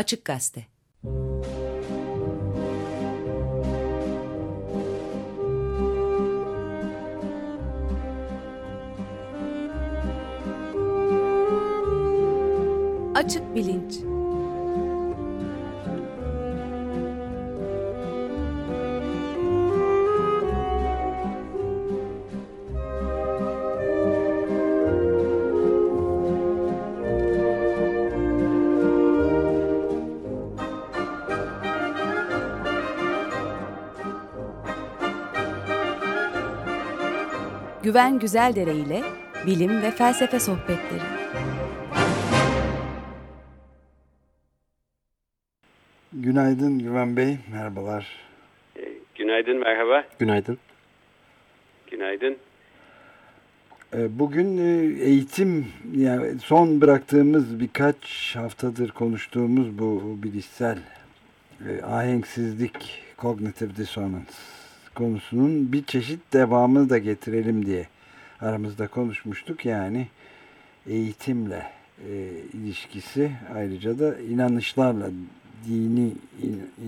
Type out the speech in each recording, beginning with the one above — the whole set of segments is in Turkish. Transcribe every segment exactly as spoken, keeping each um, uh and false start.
Açık Gazete. Açık Bilinç. Güven Güzeldere ile bilim ve felsefe sohbetleri. Günaydın Güven Bey, merhabalar. Günaydın, merhaba. Günaydın. Günaydın. Bugün eğitim, yani son bıraktığımız birkaç haftadır konuştuğumuz bu bilişsel ahenksizlik, cognitive dissonance konusunun bir çeşit devamını da getirelim diye aramızda konuşmuştuk. Yani eğitimle ilişkisi, ayrıca da inanışlarla, dini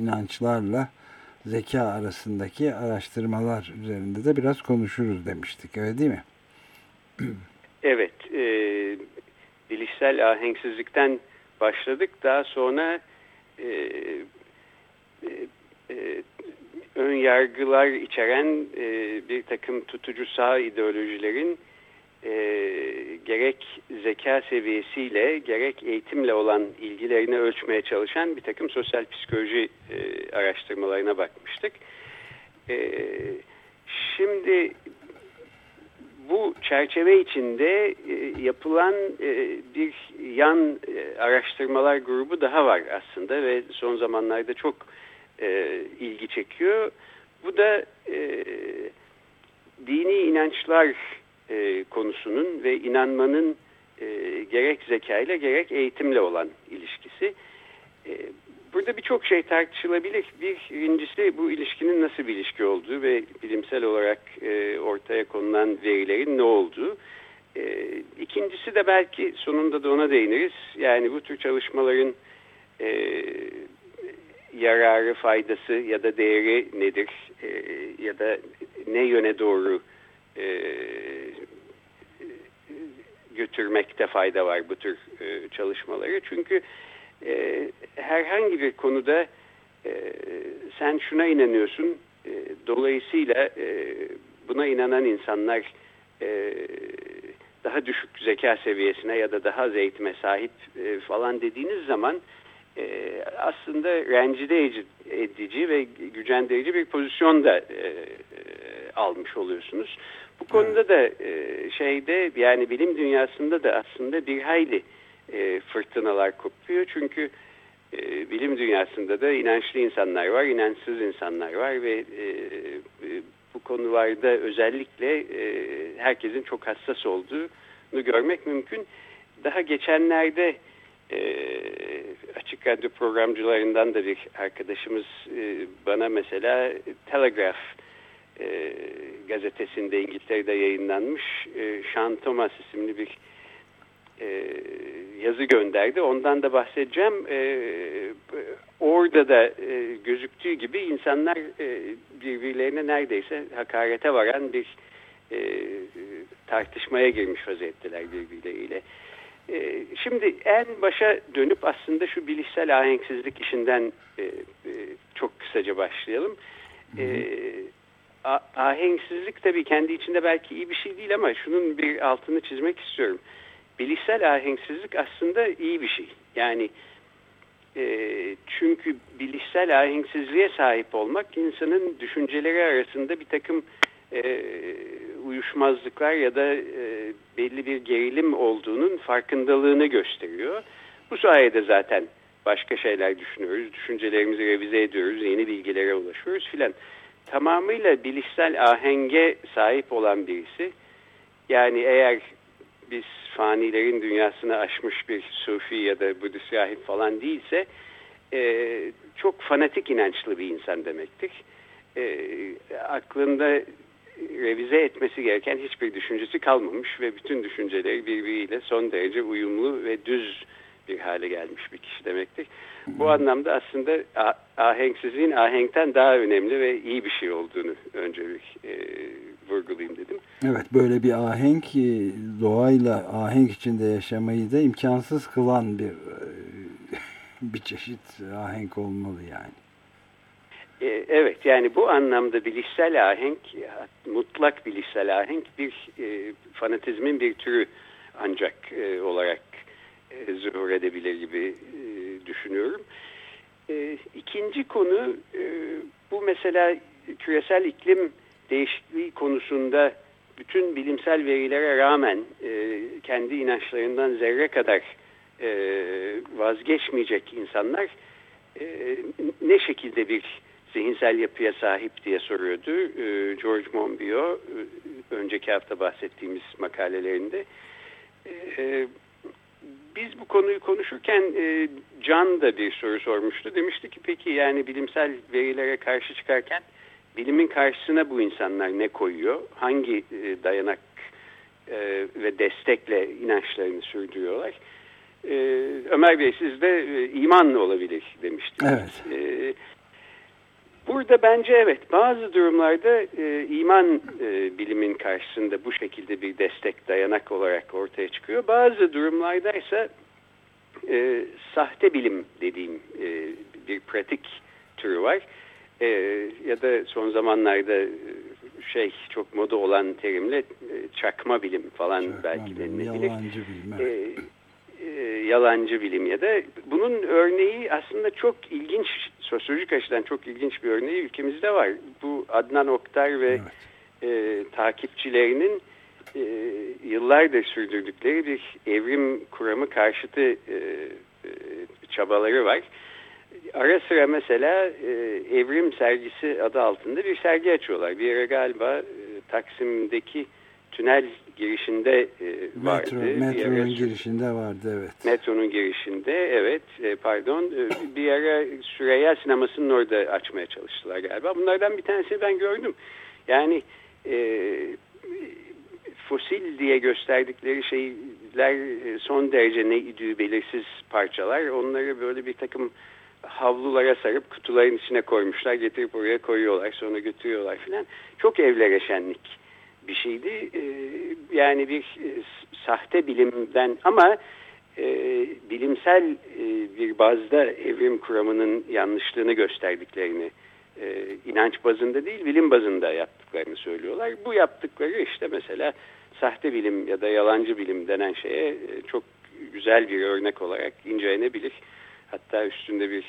inançlarla zeka arasındaki araştırmalar üzerinde de biraz konuşuruz demiştik. Öyle değil mi? Evet. E, bilişsel ahenksizlikten başladık. Daha sonra e, e, ön yargılar içeren e, bir takım tutucu sağ ideolojilerin e, gerek zeka seviyesiyle gerek eğitimle olan ilgilerini ölçmeye çalışan bir takım sosyal psikoloji e, araştırmalarına bakmıştık. E, şimdi bu çerçeve içinde e, yapılan e, bir yan e, araştırmalar grubu daha var aslında ve son zamanlarda çok e, ilgi çekiyor. Bu da e, dini inançlar E, konusunun ve inanmanın e, gerek zekayla gerek eğitimle olan ilişkisi. E, burada birçok şey tartışılabilir. Birincisi bu ilişkinin nasıl bir ilişki olduğu ve bilimsel olarak e, ortaya konulan verilerin ne olduğu. E, ikincisi de belki sonunda da ona değiniriz. Yani bu tür çalışmaların e, yararı, faydası ya da değeri nedir? E, ya da ne yöne doğru E, götürmekte fayda var bu tür e, çalışmaları. Çünkü e, herhangi bir konuda e, sen şuna inanıyorsun, e, dolayısıyla e, buna inanan insanlar e, daha düşük zeka seviyesine ya da daha az eğitime sahip e, falan dediğiniz zaman e, aslında rencide edici ve gücendirici bir pozisyonda e, almış oluyorsunuz. Bu konuda da e, şeyde yani bilim dünyasında da aslında bir hayli e, fırtınalar kopuyor. Çünkü e, bilim dünyasında da inançlı insanlar var, inançsız insanlar var ve e, e, bu konularda özellikle e, herkesin çok hassas olduğunu görmek mümkün. Daha geçenlerde e, Açık Radyo programcılarından da bir arkadaşımız e, bana mesela Telegraph E, gazetesinde İngiltere'de yayınlanmış e, Sean Thomas isimli bir e, yazı gönderdi. Ondan da bahsedeceğim. E, orada da e, gözüktüğü gibi insanlar e, birbirlerine neredeyse hakarete varan bir e, tartışmaya girmiş vaziyetteler birbirleriyle. E, şimdi en başa dönüp aslında şu bilişsel ahenksizlik işinden e, e, çok kısaca başlayalım. Evet. A- ahenksizlik tabii kendi içinde belki iyi bir şey değil ama şunun bir altını çizmek istiyorum. Bilişsel ahenksizlik aslında iyi bir şey. Yani e, çünkü bilişsel ahenksizliğe sahip olmak insanın düşünceleri arasında bir takım e, uyuşmazlıklar ya da e, belli bir gerilim olduğunun farkındalığını gösteriyor. Bu sayede zaten başka şeyler düşünüyoruz, düşüncelerimizi revize ediyoruz, yeni bilgilere ulaşıyoruz filan. Tamamıyla bilişsel ahenge sahip olan birisi, yani eğer biz fanilerin dünyasını aşmış bir sufi ya da Budist rahip falan değilse e, çok fanatik inançlı bir insan demektir. E, aklında revize etmesi gereken hiçbir düşüncesi kalmamış ve bütün düşünceleri birbiriyle son derece uyumlu ve düz yapabilecek hale gelmiş bir kişi demektir. Bu anlamda aslında ahenksizliğin ahenkten daha önemli ve iyi bir şey olduğunu öncelik e, vurgulayayım dedim. Evet, böyle bir ahenk doğayla ahenk içinde yaşamayı da imkansız kılan bir bir çeşit ahenk olmalı yani. Evet, yani bu anlamda bilişsel ahenk, mutlak bilişsel ahenk bir e, fanatizmin bir türü ancak e, olarak e, zuhur edebilir gibi e, düşünüyorum. E, ikinci konu e, bu mesela küresel iklim değişikliği konusunda bütün bilimsel verilere rağmen e, kendi inançlarından zerre kadar e, vazgeçmeyecek insanlar e, ne şekilde bir zihinsel yapıya sahip diye soruyordu George Monbiot önceki hafta bahsettiğimiz makalelerinde. Biz bu konuyu konuşurken Can da bir soru sormuştu. Demişti ki peki yani bilimsel verilere karşı çıkarken bilimin karşısına bu insanlar ne koyuyor? Hangi dayanak ve destekle inançlarını sürdürüyorlar? Ömer Bey siz de imanlı olabilir demişti. Evet. Evet. Burada bence evet bazı durumlarda e, iman e, bilimin karşısında bu şekilde bir destek dayanak olarak ortaya çıkıyor. Bazı durumlardaysa e, sahte bilim dediğim e, bir pratik türü var. E, ya da son zamanlarda e, şey çok moda olan terimle e, çakma bilim falan çakma belki denilebilir. Yalancı bilim. Evet. E, yalancı bilim ya da bunun örneği aslında çok ilginç, sosyolojik açıdan çok ilginç bir örneği ülkemizde var. Bu Adnan Oktar ve evet. e, takipçilerinin e, yıllardır sürdürdükleri bir evrim kuramı karşıtı e, e, çabaları var. Ara sıra mesela e, Evrim Sergisi adı altında bir sergi açıyorlar. Bir ara galiba e, Taksim'deki tünel girişinde e, vardı. Metro, metronun bir girişinde vardı, evet. Metronun girişinde, evet. E, pardon, e, bir ara Süreyya Sineması'nın orada açmaya çalıştılar galiba. Bunlardan bir tanesini ben gördüm. Yani e, fosil diye gösterdikleri şeyler e, son derece ne idüğü belirsiz parçalar. Onları böyle bir takım havlulara sarıp kutuların içine koymuşlar. Getirip oraya koyuyorlar. Sonra götürüyorlar filan. Çok evlere şenlik bir şeydi. Yani bir sahte bilimden ama bilimsel bir bazda evrim kuramının yanlışlığını gösterdiklerini, inanç bazında değil bilim bazında yaptıklarını söylüyorlar. Bu yaptıkları işte mesela sahte bilim ya da yalancı bilim denen şeye çok güzel bir örnek olarak incelenebilir. Hatta üstünde bir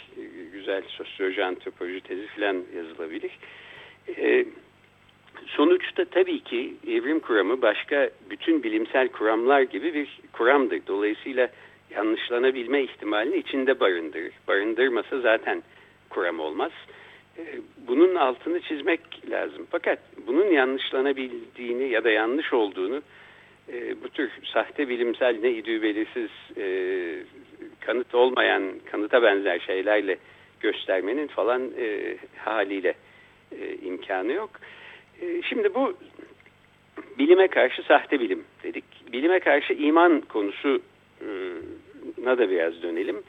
güzel sosyoloji, antropoloji tezi falan yazılabilir. Evet. Sonuçta tabii ki evrim kuramı başka bütün bilimsel kuramlar gibi bir kuramdır. Dolayısıyla yanlışlanabilme ihtimalini içinde barındırır. Barındırmasa zaten kuram olmaz. Bunun altını çizmek lazım. Fakat bunun yanlışlanabildiğini ya da yanlış olduğunu bu tür sahte bilimsel ne idüğü belirsiz kanıt olmayan, kanıta benzer şeylerle göstermenin falan haliyle imkanı yok. Şimdi bu bilime karşı sahte bilim dedik. Bilime karşı iman konusuna da biraz dönelim.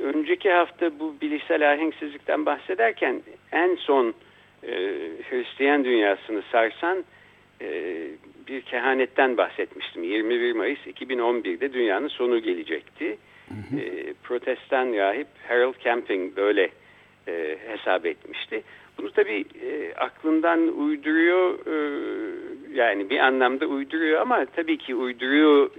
Önceki hafta bu bilişsel ahenksizlikten bahsederken en son Hristiyan dünyasını sarsan bir kehanetten bahsetmiştim. yirmi bir Mayıs iki bin on bir'de dünyanın sonu gelecekti. Hı hı. Protestan rahip Harold Camping böyle hesap etmişti. Bunu tabii e, aklından uyduruyor e, yani bir anlamda uyduruyor ama tabii ki uyduruyor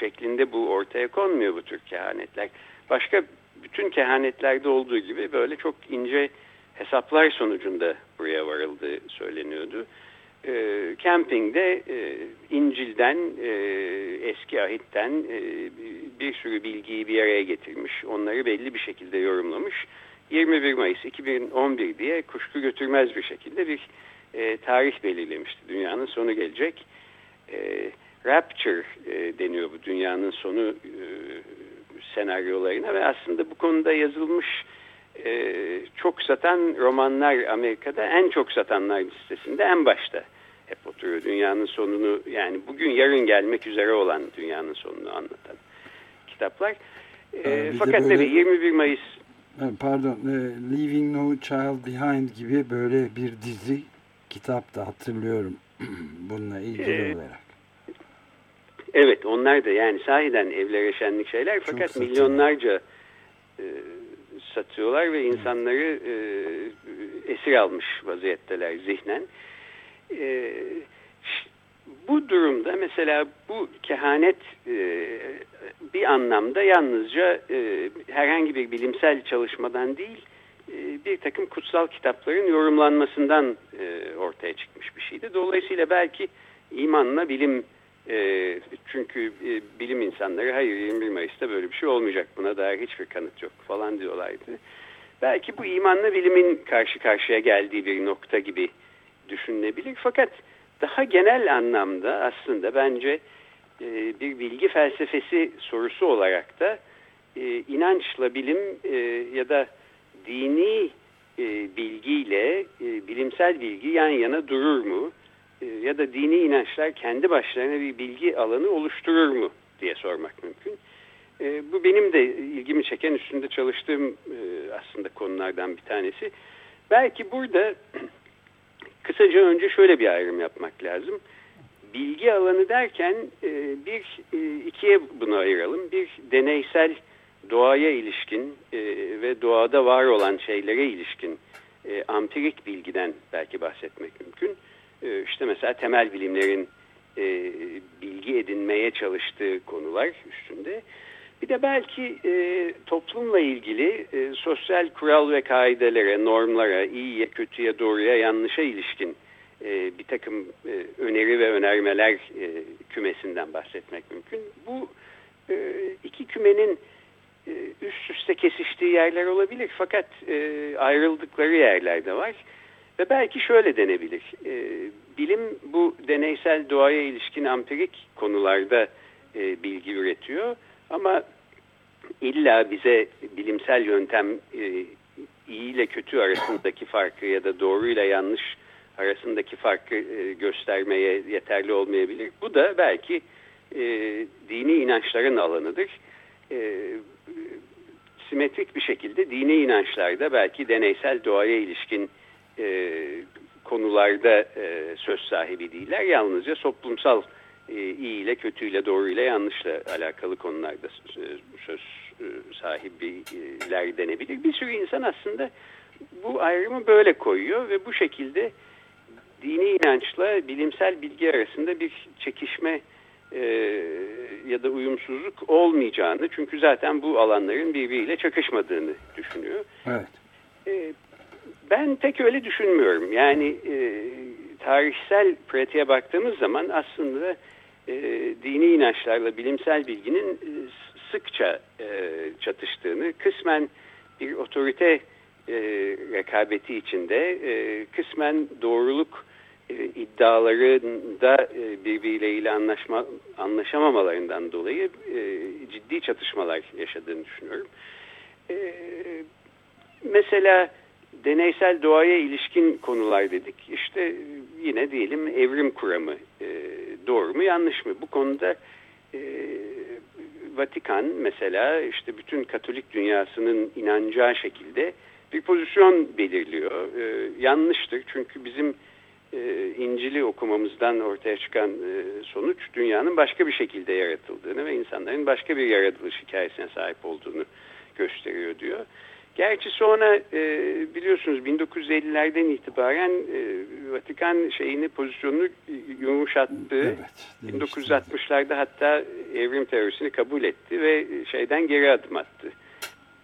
şeklinde bu ortaya konmuyor bu tür kehanetler. Başka bütün kehanetlerde olduğu gibi böyle çok ince hesaplar sonucunda buraya varıldığı söyleniyordu. E, Camping'de e, İncil'den, e, Eski Ahit'ten e, bir sürü bilgiyi bir araya getirmiş. Onları belli bir şekilde yorumlamış. yirmi bir Mayıs iki bin on bir diye kuşku götürmez bir şekilde bir e, tarih belirlemişti. Dünyanın sonu gelecek. E, Rapture e, deniyor bu dünyanın sonu e, senaryolarına ve aslında bu konuda yazılmış e, çok satan romanlar Amerika'da en çok satanlar listesinde en başta hep oturuyor. Dünyanın sonunu yani bugün yarın gelmek üzere olan dünyanın sonunu anlatan kitaplar. E, fakat böyle, tabii yirmi bir Mayıs pardon e, Leaving No Child Behind gibi böyle bir dizi kitap da hatırlıyorum bununla ilgili e, olarak. Evet, onlar da yani sahiden evlere şenlik şeyler. Çok fakat satıyor. Milyonlarca e, satıyorlar ve insanları e, esir almış vaziyetteler zihnen. E, bu durumda mesela bu kehanet e, bir anlamda yalnızca e, herhangi bir bilimsel çalışmadan değil, e, bir takım kutsal kitapların yorumlanmasından e, ortaya çıkmış bir şeydi. Dolayısıyla belki imanla bilim, e, çünkü e, bilim insanları hayır yirmi bir Mayıs'ta böyle bir şey olmayacak, buna dair hiçbir kanıt yok falan diyorlardı. Belki bu imanla bilimin karşı karşıya geldiği bir nokta gibi düşünülebilir. Fakat daha genel anlamda aslında bence e, bir bilgi felsefesi sorusu olarak da e, inançla bilim e, ya da dini e, bilgiyle e, bilimsel bilgi yan yana durur mu? E, ya da dini inançlar kendi başlarına bir bilgi alanı oluşturur mu diye sormak mümkün. E, bu benim de ilgimi çeken, üstünde çalıştığım e, aslında konulardan bir tanesi. Belki burada... Kısaca önce şöyle bir ayrım yapmak lazım. Bilgi alanı derken bir ikiye bunu ayıralım. Bir, deneysel doğaya ilişkin ve doğada var olan şeylere ilişkin ampirik bilgiden belki bahsetmek mümkün. İşte mesela temel bilimlerin bilgi edinmeye çalıştığı konular üstünde. Bir de belki e, toplumla ilgili e, sosyal kural ve kaidelere, normlara, iyiye, kötüye, doğruya, yanlışa ilişkin e, bir takım e, öneri ve önermeler e, kümesinden bahsetmek mümkün. Bu e, iki kümenin e, üst üste kesiştiği yerler olabilir, fakat e, ayrıldıkları yerler de var. Ve belki şöyle denebilir, e, bilim bu deneysel doğaya ilişkin ampirik konularda e, bilgi üretiyor. Ama illa bize bilimsel yöntem e, iyi ile kötü arasındaki farkı ya da doğru ile yanlış arasındaki farkı e, göstermeye yeterli olmayabilir. Bu da belki e, dini inançların alanıdır. E, simetrik bir şekilde dini inançlarda belki deneysel doğaya ilişkin e, konularda e, söz sahibi değiller. Yalnızca toplumsal iyi ile, kötü ile, doğru ile, yanlışla alakalı konularda söz sahibiler denebilir. Bir sürü insan aslında bu ayrımı böyle koyuyor ve bu şekilde dini inançla bilimsel bilgi arasında bir çekişme ya da uyumsuzluk olmayacağını, çünkü zaten bu alanların birbiriyle çakışmadığını düşünüyor. Evet. Ben pek öyle düşünmüyorum. Yani tarihsel pratiğe baktığımız zaman aslında E, dini inançlarla bilimsel bilginin e, sıkça e, çatıştığını, kısmen bir otorite e, rekabeti içinde, e, kısmen doğruluk e, iddialarında e, birbirleriyle anlaşma, anlaşamamalarından dolayı e, ciddi çatışmalar yaşadığını düşünüyorum. E, mesela deneysel doğaya ilişkin konular dedik. İşte yine diyelim evrim kuramı e, doğru mu yanlış mı? Bu konuda e, Vatikan mesela işte bütün Katolik dünyasının inanacağı şekilde bir pozisyon belirliyor. E, yanlıştır, çünkü bizim e, İncil'i okumamızdan ortaya çıkan e, sonuç dünyanın başka bir şekilde yaratıldığını ve insanların başka bir yaratılış hikayesine sahip olduğunu gösteriyor diyor. Gerçi sonra e, biliyorsunuz bin dokuz yüz ellilerden itibaren e, Vatikan şeyini, pozisyonunu yumuşattı. Evet, bin dokuz yüz altmışlarda hatta evrim teorisini kabul etti ve şeyden geri adım attı.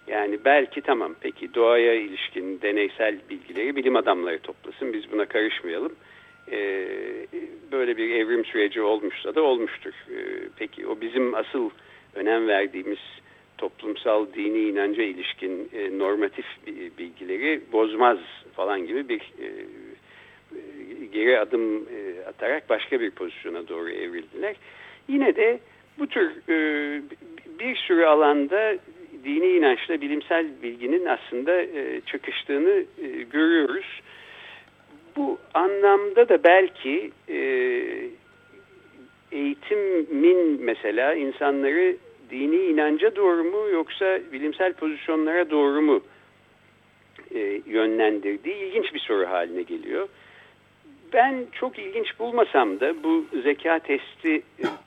Yani belki tamam, peki doğaya ilişkin deneysel bilgileri bilim adamları toplasın, biz buna karışmayalım. E, böyle bir evrim süreci olmuşsa da olmuştur. E, peki o bizim asıl önem verdiğimiz toplumsal dini inanca ilişkin e, normatif bilgileri bozmaz falan gibi bir e, geri adım e, atarak başka bir pozisyona doğru evrildiler. Yine de bu tür e, bir sürü alanda dini inançla bilimsel bilginin aslında e, çakıştığını e, görüyoruz. Bu anlamda da belki e, eğitimin mesela insanları dini inanca doğru mu yoksa bilimsel pozisyonlara doğru mu e, yönlendirdiği ilginç bir soru haline geliyor. Ben çok ilginç bulmasam da bu zeka testi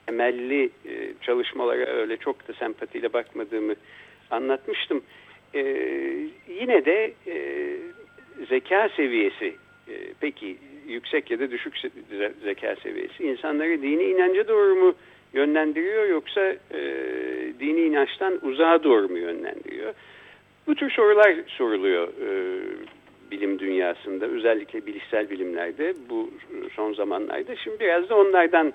temelli e, çalışmalara öyle çok da sempatiyle bakmadığımı anlatmıştım. E, yine de e, zeka seviyesi e, peki yüksek ya da düşük zeka seviyesi insanları dini inanca doğru mu yönlendiriyor yoksa e, dini inançtan uzağa doğru mu yönlendiriyor? Bu tür sorular soruluyor e, bilim dünyasında, özellikle bilişsel bilimlerde bu son zamanlarda. Şimdi biraz da onlardan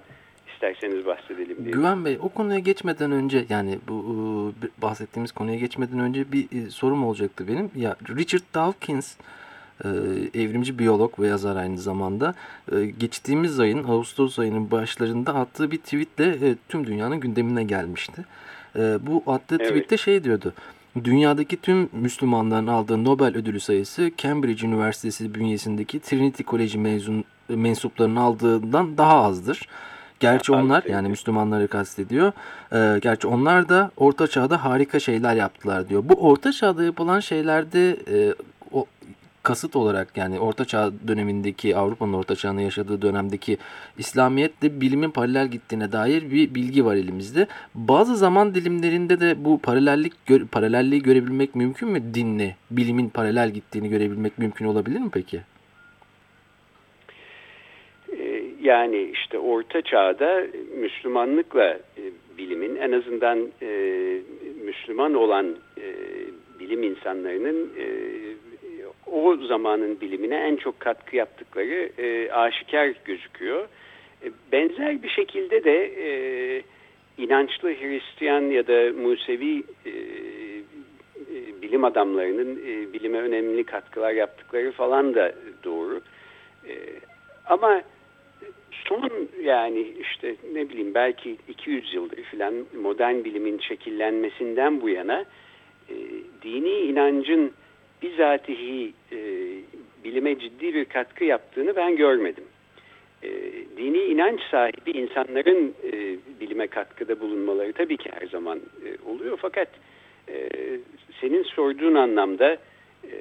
isterseniz bahsedelim diye. Güven Bey, o konuya geçmeden önce, yani bu e, bahsettiğimiz konuya geçmeden önce bir e, sorum olacaktı benim. Ya Richard Dawkins, Ee, evrimci biyolog ve yazar aynı zamanda ee, geçtiğimiz ayın Ağustos ayının başlarında attığı bir tweetle e, tüm dünyanın gündemine gelmişti. Ee, bu attığı evet. tweette şey diyordu: dünyadaki tüm Müslümanların aldığı Nobel ödülü sayısı Cambridge Üniversitesi bünyesindeki Trinity Koleji mezun mensuplarının aldığından daha azdır. Gerçi onlar, yani Müslümanları kastediyor, e, gerçi onlar da Orta Çağ'da harika şeyler yaptılar diyor. Bu Orta Çağ'da yapılan şeylerde e, o kasıt olarak, yani Orta Çağ dönemindeki, Avrupa'nın Orta Çağ'ını yaşadığı dönemdeki İslamiyet'le bilimin paralel gittiğine dair bir bilgi var elimizde. Bazı zaman dilimlerinde de bu paralellik paralelliği görebilmek mümkün mü? Dinle bilimin paralel gittiğini görebilmek mümkün olabilir mi peki? Yani işte Orta Çağ'da Müslümanlıkla bilimin, en azından Müslüman olan bilim insanlarının o zamanın bilimine en çok katkı yaptıkları e, aşikar gözüküyor. E, benzer bir şekilde de e, inançlı Hristiyan ya da Musevi e, e, bilim adamlarının e, bilime önemli katkılar yaptıkları falan da doğru. E, ama son, yani işte ne bileyim, belki iki yüz yıldır filan modern bilimin şekillenmesinden bu yana e, dini inancın bizatihi e, bilime ciddi bir katkı yaptığını ben görmedim. E, dini inanç sahibi insanların e, bilime katkıda bulunmaları tabii ki her zaman e, oluyor. Fakat e, senin sorduğun anlamda e,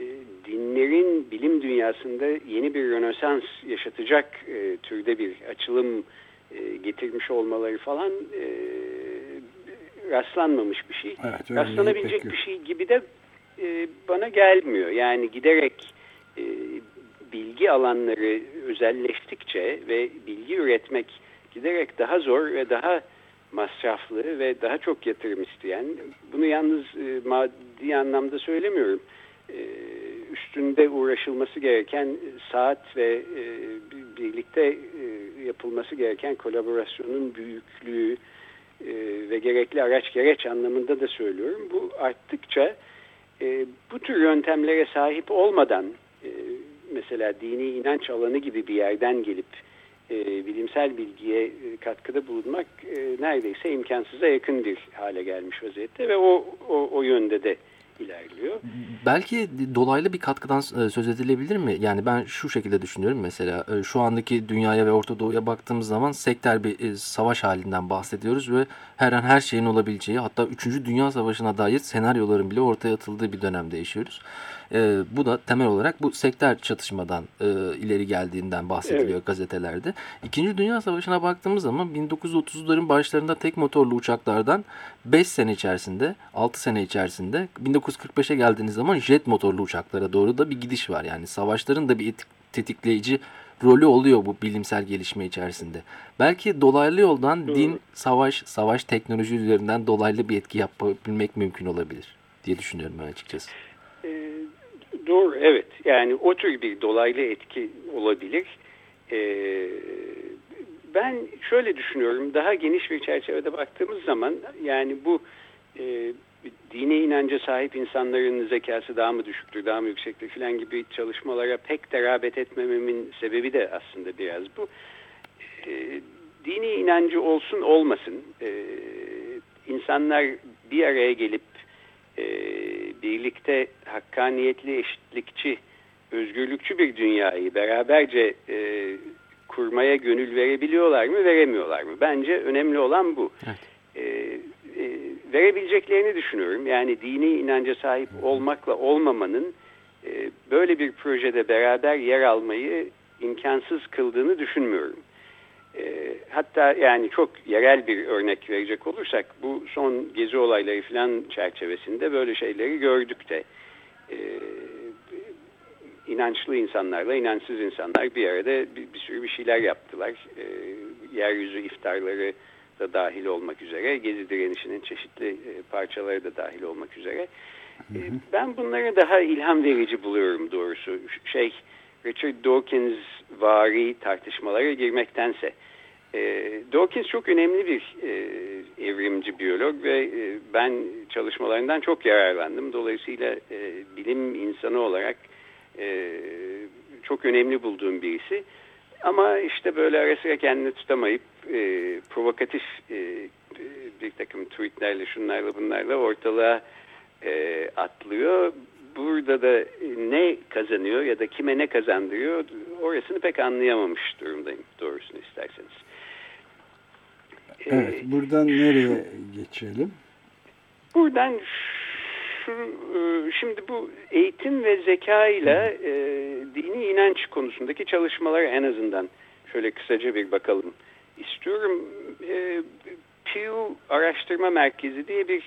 e, dinlerin bilim dünyasında yeni bir rönesans yaşatacak e, türde bir açılım e, getirmiş olmaları falan e, rastlanmamış bir şey. Evet, rastlanabilecek bir şey gibi de e, bana gelmiyor. Yani giderek e, bilgi alanları özelleştikçe ve bilgi üretmek giderek daha zor ve daha masraflı ve daha çok yatırım isteyen, bunu yalnız e, maddi anlamda söylemiyorum, e, üstünde uğraşılması gereken saat ve e, birlikte e, yapılması gereken kolaborasyonun büyüklüğü ve gerekli araç gereç anlamında da söylüyorum. Bu arttıkça e, bu tür yöntemlere sahip olmadan e, mesela dini inanç alanı gibi bir yerden gelip e, bilimsel bilgiye e, katkıda bulunmak e, neredeyse imkansıza yakın bir hale gelmiş vaziyette ve o o, o yönde de ilerliyor. Belki dolaylı bir katkıdan söz edilebilir mi? Yani ben şu şekilde düşünüyorum mesela, şu andaki dünyaya ve Orta Doğu'ya baktığımız zaman sektör bir savaş halinden bahsediyoruz ve her an her şeyin olabileceği, hatta üçüncü Dünya Savaşı'na dair senaryoların bile ortaya atıldığı bir dönemde yaşıyoruz. Ee, bu da temel olarak bu sektör çatışmadan e, ileri geldiğinden bahsediliyor evet. gazetelerde. İkinci Dünya Savaşı'na baktığımız zaman bin dokuz yüz otuzların başlarında tek motorlu uçaklardan beş sene içerisinde, altı sene içerisinde bin dokuz yüz kırk beşe geldiğiniz zaman jet motorlu uçaklara doğru da bir gidiş var. Yani savaşların da bir tetikleyici rolü oluyor bu bilimsel gelişme içerisinde. Belki dolaylı yoldan Doğru. din, savaş, savaş teknoloji üzerinden dolaylı bir etki yapabilmek mümkün olabilir diye düşünüyorum ben açıkçası. E, doğru, evet. Yani o tür bir dolaylı etki olabilir. E, ben şöyle düşünüyorum, daha geniş bir çerçevede baktığımız zaman, yani bu E, dini inanca sahip insanların zekası daha mı düşüktür, daha mı yüksektir filan gibi çalışmalara pek de rağbet etmememin sebebi de aslında biraz bu. E, dini inancı olsun olmasın, e, insanlar bir araya gelip e, birlikte hakkaniyetli, eşitlikçi, özgürlükçü bir dünyayı beraberce e, kurmaya gönül verebiliyorlar mı, veremiyorlar mı? Bence önemli olan bu. Evet. E, e, verebileceklerini düşünüyorum. Yani dini inanca sahip olmakla olmamanın e, böyle bir projede beraber yer almayı imkansız kıldığını düşünmüyorum. E, hatta yani çok yerel bir örnek verecek olursak, bu son gezi olayları falan çerçevesinde böyle şeyleri gördük de. E, İnançlı insanlarla inançsız insanlar bir arada bir, bir sürü bir şeyler yaptılar. E, yeryüzü iftarları da dahil olmak üzere, gezi direnişinin çeşitli e, parçaları da dahil olmak üzere. E, ben bunları daha ilham verici buluyorum doğrusu. Şey, Richard Dawkins vari tartışmalara girmektense. E, Dawkins çok önemli bir e, evrimci biyolog ve e, ben çalışmalarından çok yararlandım. Dolayısıyla e, bilim insanı olarak Ee, çok önemli bulduğum birisi, ama işte böyle ara sıra kendini tutamayıp e, provokatif e, bir takım tweetlerle, şunlarla bunlarla ortalığa e, atlıyor. Burada da ne kazanıyor ya da kime ne kazandırıyor, orasını pek anlayamamış durumdayım doğrusunu isterseniz. Ee, evet, buradan nereye geçelim? Buradan şimdi bu eğitim ve zeka ile e, dini inanç konusundaki çalışmalara en azından şöyle kısaca bir bakalım istiyorum. E, Pew Araştırma Merkezi diye bir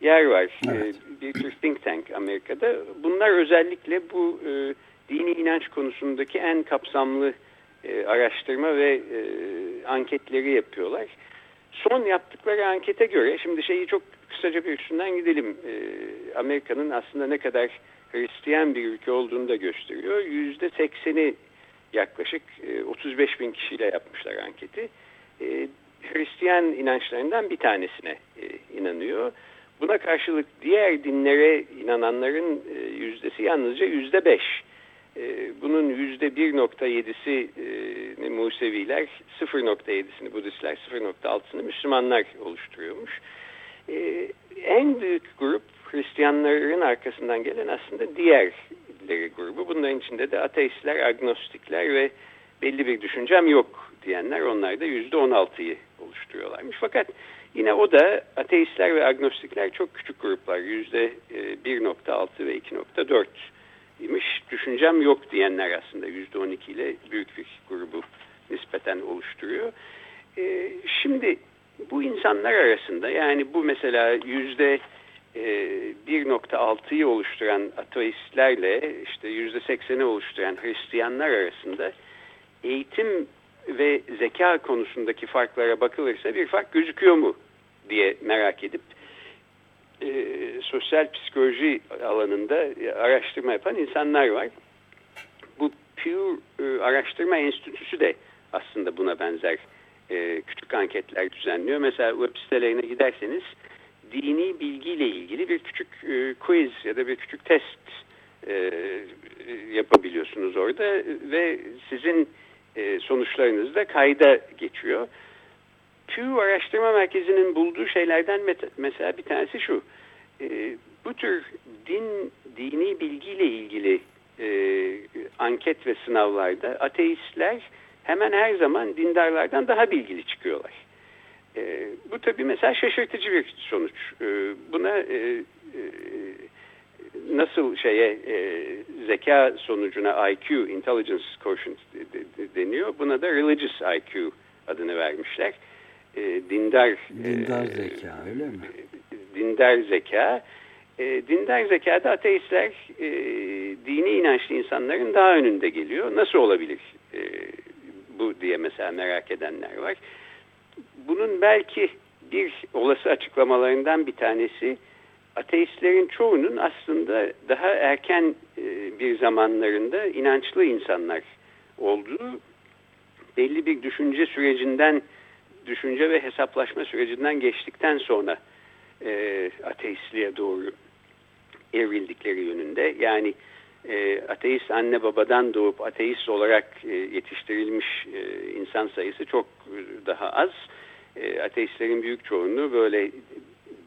yer var. Evet. E, bir tür think tank Amerika'da. Bunlar özellikle bu e, dini inanç konusundaki en kapsamlı e, araştırma ve e, anketleri yapıyorlar. Son yaptıkları ankete göre, şimdi şeyi çok kısaca bir üstünden gidelim. E, Amerika'nın aslında ne kadar Hristiyan bir ülke olduğunu da gösteriyor. Yüzde sekseni yaklaşık e, otuz beş bin kişiyle yapmışlar anketi. E, Hristiyan inançlarından bir tanesine e, inanıyor. Buna karşılık diğer dinlere inananların e, yüzdesi yalnızca yüzde beş. E, bunun yüzde bir nokta yedisini Museviler, sıfır nokta yedisini Budistler, sıfır nokta altısını Müslümanlar oluşturuyormuş. Ee, en büyük grup Hristiyanların arkasından gelen aslında diğerleri grubu. Bunların içinde de ateistler, agnostikler ve belli bir düşüncem yok diyenler, onlar da yüzde on altıyı oluşturuyorlarmış. Fakat yine o da ateistler ve agnostikler çok küçük gruplar. yüzde bir nokta altı ve iki nokta dört imiş. Düşüncem yok diyenler aslında yüzde on iki ile büyük bir grubu nispeten oluşturuyor. Ee, şimdi bu insanlar arasında, yani bu mesela yüzde bir nokta altıyı oluşturan ateistlerle işte yüzde sekseni oluşturan Hristiyanlar arasında eğitim ve zeka konusundaki farklara bakılırsa bir fark gözüküyor mu diye merak edip e, sosyal psikoloji alanında araştırma yapan insanlar var. Bu Pew Araştırma Enstitüsü de aslında buna benzer küçük anketler düzenliyor. Mesela web sitelerine giderseniz dini bilgiyle ilgili bir küçük quiz ya da bir küçük test yapabiliyorsunuz orada ve sizin sonuçlarınız da kayda geçiyor. Pew Araştırma Merkezi'nin bulduğu şeylerden mesela bir tanesi şu: bu tür din, dini bilgiyle ilgili anket ve sınavlarda ateistler hemen her zaman dindarlardan daha bilgili çıkıyorlar. E, bu tabii mesela şaşırtıcı bir sonuç. E, buna e, e, nasıl şeye e, zeka sonucuna I Q, intelligence quotient deniyor. Buna da religious I Q adını vermişler. E, dindar dindar zeka, e, öyle mi? Dindar zeka. E, dindar zekada ateistler e, dini inançlı insanların daha önünde geliyor. Nasıl olabilir E, bu diye mesela merak edenler var. Bunun belki bir olası açıklamalarından bir tanesi, ateistlerin çoğunun aslında daha erken bir zamanlarında inançlı insanlar olduğu, belli bir düşünce sürecinden, düşünce ve hesaplaşma sürecinden geçtikten sonra e, ateistliğe doğru evrildikleri yönünde. Yani E, ateist anne babadan doğup ateist olarak e, yetiştirilmiş e, insan sayısı çok e, daha az. E, ateistlerin büyük çoğunluğu böyle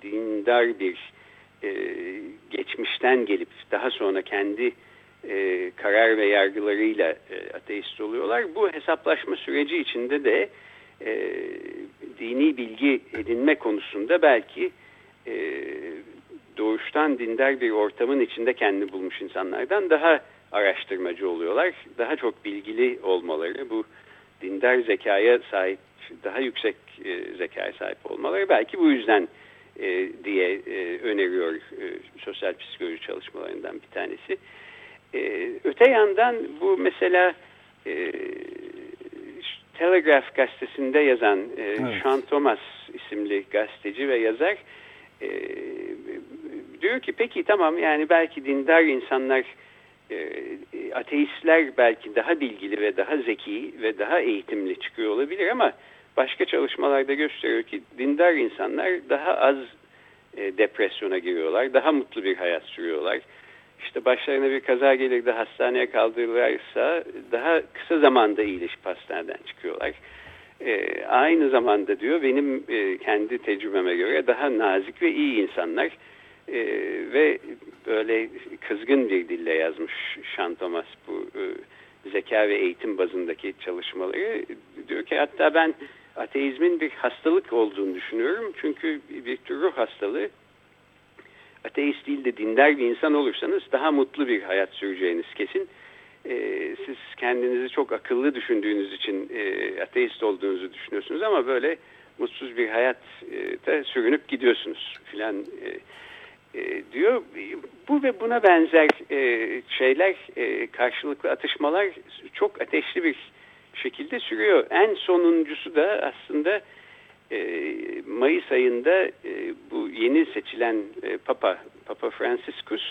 dindar bir e, geçmişten gelip daha sonra kendi e, karar ve yargılarıyla e, ateist oluyorlar. Bu hesaplaşma süreci içinde de e, dini bilgi edinme konusunda belki e, doğuştan dindar bir ortamın içinde kendini bulmuş insanlardan daha araştırmacı oluyorlar. Daha çok bilgili olmaları, bu dindar zekaya sahip, daha yüksek e, zekaya sahip olmaları belki bu yüzden e, diye e, öneriyor e, sosyal psikoloji çalışmalarından bir tanesi. E, öte yandan bu mesela e, Telegraph gazetesinde yazan e, evet. Sean Thomas isimli gazeteci ve yazar e, diyor ki peki tamam, yani belki dindar insanlar, ateistler belki daha bilgili ve daha zeki ve daha eğitimli çıkıyor olabilir ama başka çalışmalarda gösteriyor ki dindar insanlar daha az depresyona giriyorlar, daha mutlu bir hayat sürüyorlar. İşte başlarına bir kaza gelir de hastaneye kaldırılırsa daha kısa zamanda iyileşip hastaneden çıkıyorlar. Aynı zamanda diyor, benim kendi tecrübeme göre daha nazik ve iyi insanlar. Ee, ve böyle kızgın bir dille yazmış Sean Thomas bu e, zeka ve eğitim bazındaki çalışmaları. Diyor ki hatta ben ateizmin bir hastalık olduğunu düşünüyorum. Çünkü bir tür ruh hastalığı, ateist değil de dindar bir insan olursanız daha mutlu bir hayat süreceğiniz kesin. Ee, siz kendinizi çok akıllı düşündüğünüz için e, ateist olduğunuzu düşünüyorsunuz ama böyle mutsuz bir hayatta sürünüp gidiyorsunuz filan e, diyor. Bu ve buna benzer şeyler, karşılıklı atışmalar çok ateşli bir şekilde sürüyor. En sonuncusu da aslında Mayıs ayında bu yeni seçilen Papa, Papa Franciscus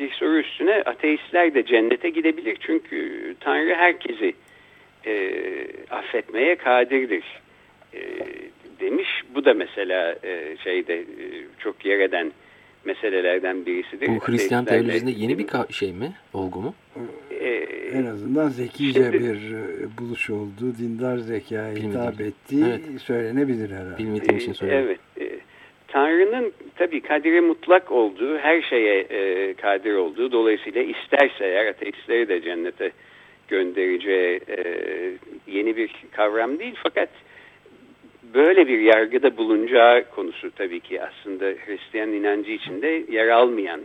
bir soru üstüne ateistler de cennete gidebilir çünkü Tanrı herkesi affetmeye kadirdir demiş. Bu da mesela şeyde çok yer eden meselelerden birisidir. Bu Hristiyan teolojisinde yeni bir şey mi? Olgu mu? Ee, en azından zekice şimdi, bir buluş olduğu, dindar zekaya hitap ettiği evet. söylenebilir herhalde. Bilmediğim için söylüyorum. Evet. Tanrı'nın tabii kadiri mutlak olduğu, her şeye e, kadir olduğu, dolayısıyla isterse eğer ateistleri de cennete göndereceği e, yeni bir kavram değil. Fakat böyle bir yargıda bulunacağı konusu tabii ki aslında Hristiyan inancı içinde yer almayan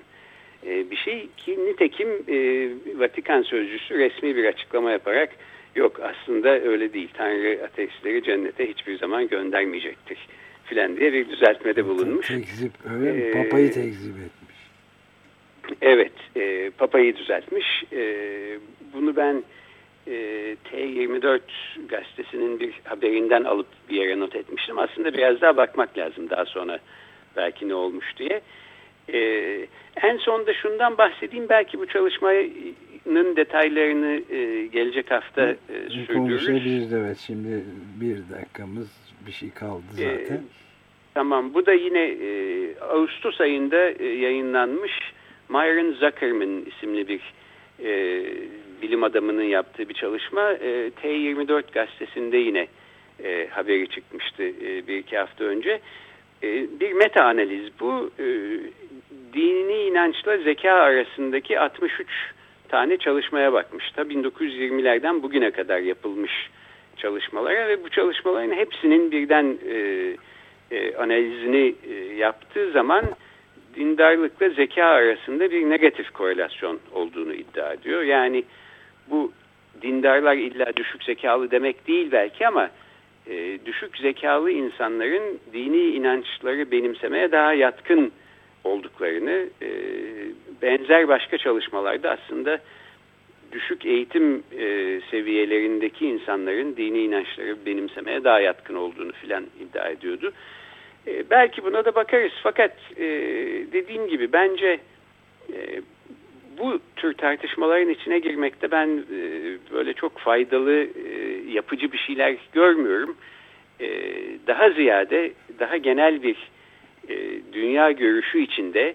bir şey ki nitekim Vatikan sözcüsü resmi bir açıklama yaparak yok aslında öyle değil, Tanrı ateistleri cennete hiçbir zaman göndermeyecektir filan diye bir düzeltmede bulunmuş. Tekzip, öyle ee, Papayı tekzip etmiş. Evet, e, Papayı düzeltmiş. E, bunu ben T yirmi dört gazetesinin bir haberinden alıp bir yere not etmiştim. Aslında biraz daha bakmak lazım daha sonra belki ne olmuş diye. Ee, en son da şundan bahsedeyim. Belki bu çalışmanın detaylarını e, gelecek hafta e, sürdürürüz. Konuşabiliriz, evet. Şimdi bir dakikamız bir şey kaldı zaten. Ee, tamam. Bu da yine e, Ağustos ayında e, yayınlanmış Myron Zuckerman isimli bir E, bilim adamının yaptığı bir çalışma. E, T yirmi dört gazetesinde yine e, haberi çıkmıştı e, bir iki hafta önce. E, bir meta analiz bu. E, dini inançla zeka arasındaki altmış üç tane çalışmaya bakmış. Ta bin dokuz yüz yirmilerden bugüne kadar yapılmış çalışmalara ve bu çalışmaların hepsinin birden e, e, analizini e, yaptığı zaman dindarlıkla zeka arasında bir negatif korelasyon olduğunu iddia ediyor. Yani bu dindarlar illa düşük zekalı demek değil belki ama e, düşük zekalı insanların dini inançları benimsemeye daha yatkın olduklarını, e, benzer başka çalışmalarda aslında düşük eğitim e, seviyelerindeki insanların dini inançları benimsemeye daha yatkın olduğunu filan iddia ediyordu. E, belki buna da bakarız fakat e, dediğim gibi bence e, bu tür tartışmaların içine girmekte ben e, böyle çok faydalı, e, yapıcı bir şeyler görmüyorum. E, daha ziyade daha genel bir e, dünya görüşü içinde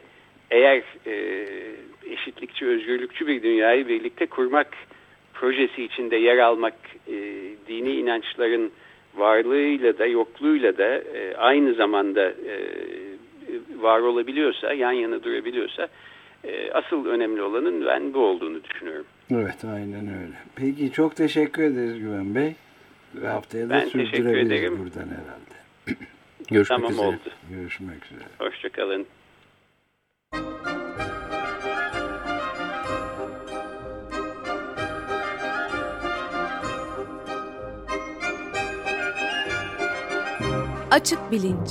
eğer e, eşitlikçi, özgürlükçü bir dünyayı birlikte kurmak projesi içinde yer almak, e, dini inançların varlığıyla da yokluğuyla da e, aynı zamanda e, var olabiliyorsa, yan yana durabiliyorsa e, asıl önemli olanın ben bu olduğunu düşünüyorum. Evet, aynen öyle. Peki, çok teşekkür ederiz Güven Bey. Ve haftaya da ben sürdürebiliriz buradan herhalde. Görüşmek tamam, üzere. Oldu. Görüşmek üzere. Hoşçakalın. Açık Bilinç.